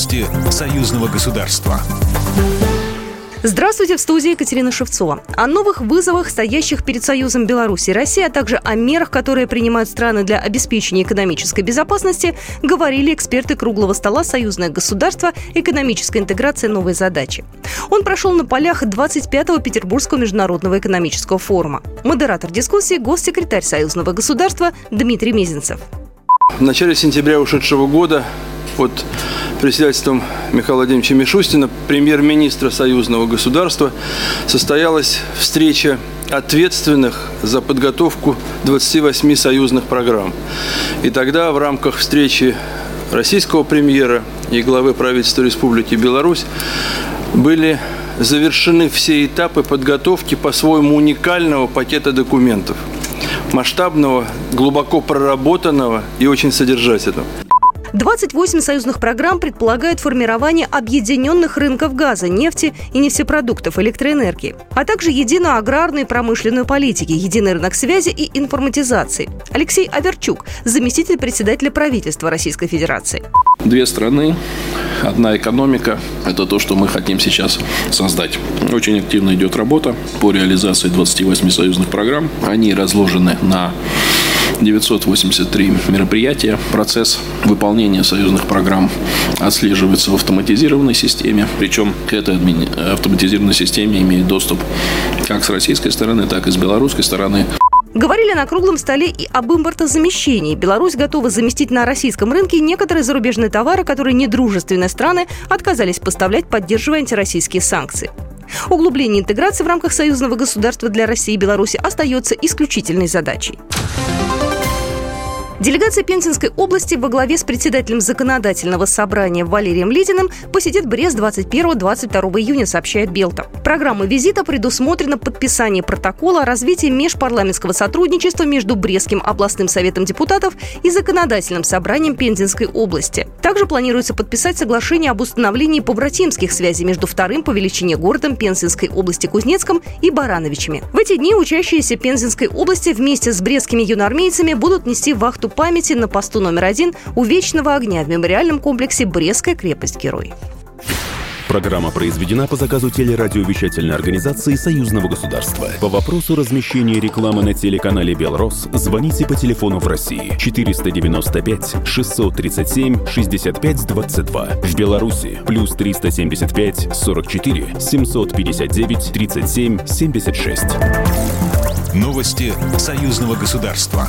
власти союзного государства. Здравствуйте, в студии Екатерина Шевцова. О новых вызовах, стоящих перед Союзом Беларуси и России, а также о мерах, которые принимают страны для обеспечения экономической безопасности, говорили эксперты круглого стола «Союзное государство. Экономическая интеграция. Новые задачи». Он прошел на полях 25-го Петербургского международного экономического форума. Модератор дискуссии – госсекретарь Союзного государства Дмитрий Мезенцев. В начале сентября ушедшего года под председательством Михаила Владимировича Мишустина, премьер-министра союзного государства, состоялась встреча ответственных за подготовку 28 союзных программ. И тогда в рамках встречи российского премьера и главы правительства Республики Беларусь были завершены все этапы подготовки по-своему уникального пакета документов, масштабного, глубоко проработанного и очень содержательного. 28 союзных программ предполагают формирование объединенных рынков газа, нефти и нефтепродуктов, электроэнергии, а также единую аграрную и промышленную политики, единый рынок связи и информатизации. Алексей Аверчук, заместитель председателя правительства Российской Федерации. Две страны, одна экономика – это то, что мы хотим сейчас создать. Очень активно идет работа по реализации 28 союзных программ. Они разложены на 983 мероприятия. Процесс выполнения союзных программ отслеживается в автоматизированной системе. Причем к этой автоматизированной системе имеет доступ как с российской стороны, так и с белорусской стороны. Говорили на круглом столе и об импортозамещении. Беларусь готова заместить на российском рынке некоторые зарубежные товары, которые недружественные страны отказались поставлять, поддерживая антироссийские санкции. Углубление интеграции в рамках союзного государства для России и Беларуси остается исключительной задачей. Делегация Пензенской области во главе с председателем законодательного собрания Валерием Лидиным посетит Брест 21-22 июня, сообщает Белта. Программа визита предусмотрено подписание протокола о развитии межпарламентского сотрудничества между Брестским областным советом депутатов и законодательным собранием Пензенской области. Также планируется подписать соглашение об установлении побратимских связей между вторым по величине городом Пензенской области Кузнецком и Барановичами. В эти дни учащиеся Пензенской области вместе с брестскими юноармейцами будут нести вахту памяти на посту номер 1 у Вечного огня в мемориальном комплексе «Брестская крепость-герой». Программа произведена по заказу телерадиовещательной организации Союзного государства. По вопросу размещения рекламы на телеканале «Белрос» звоните по телефону в России 495-637-6522. В Беларуси +375-44-759-37-76. Новости Союзного государства.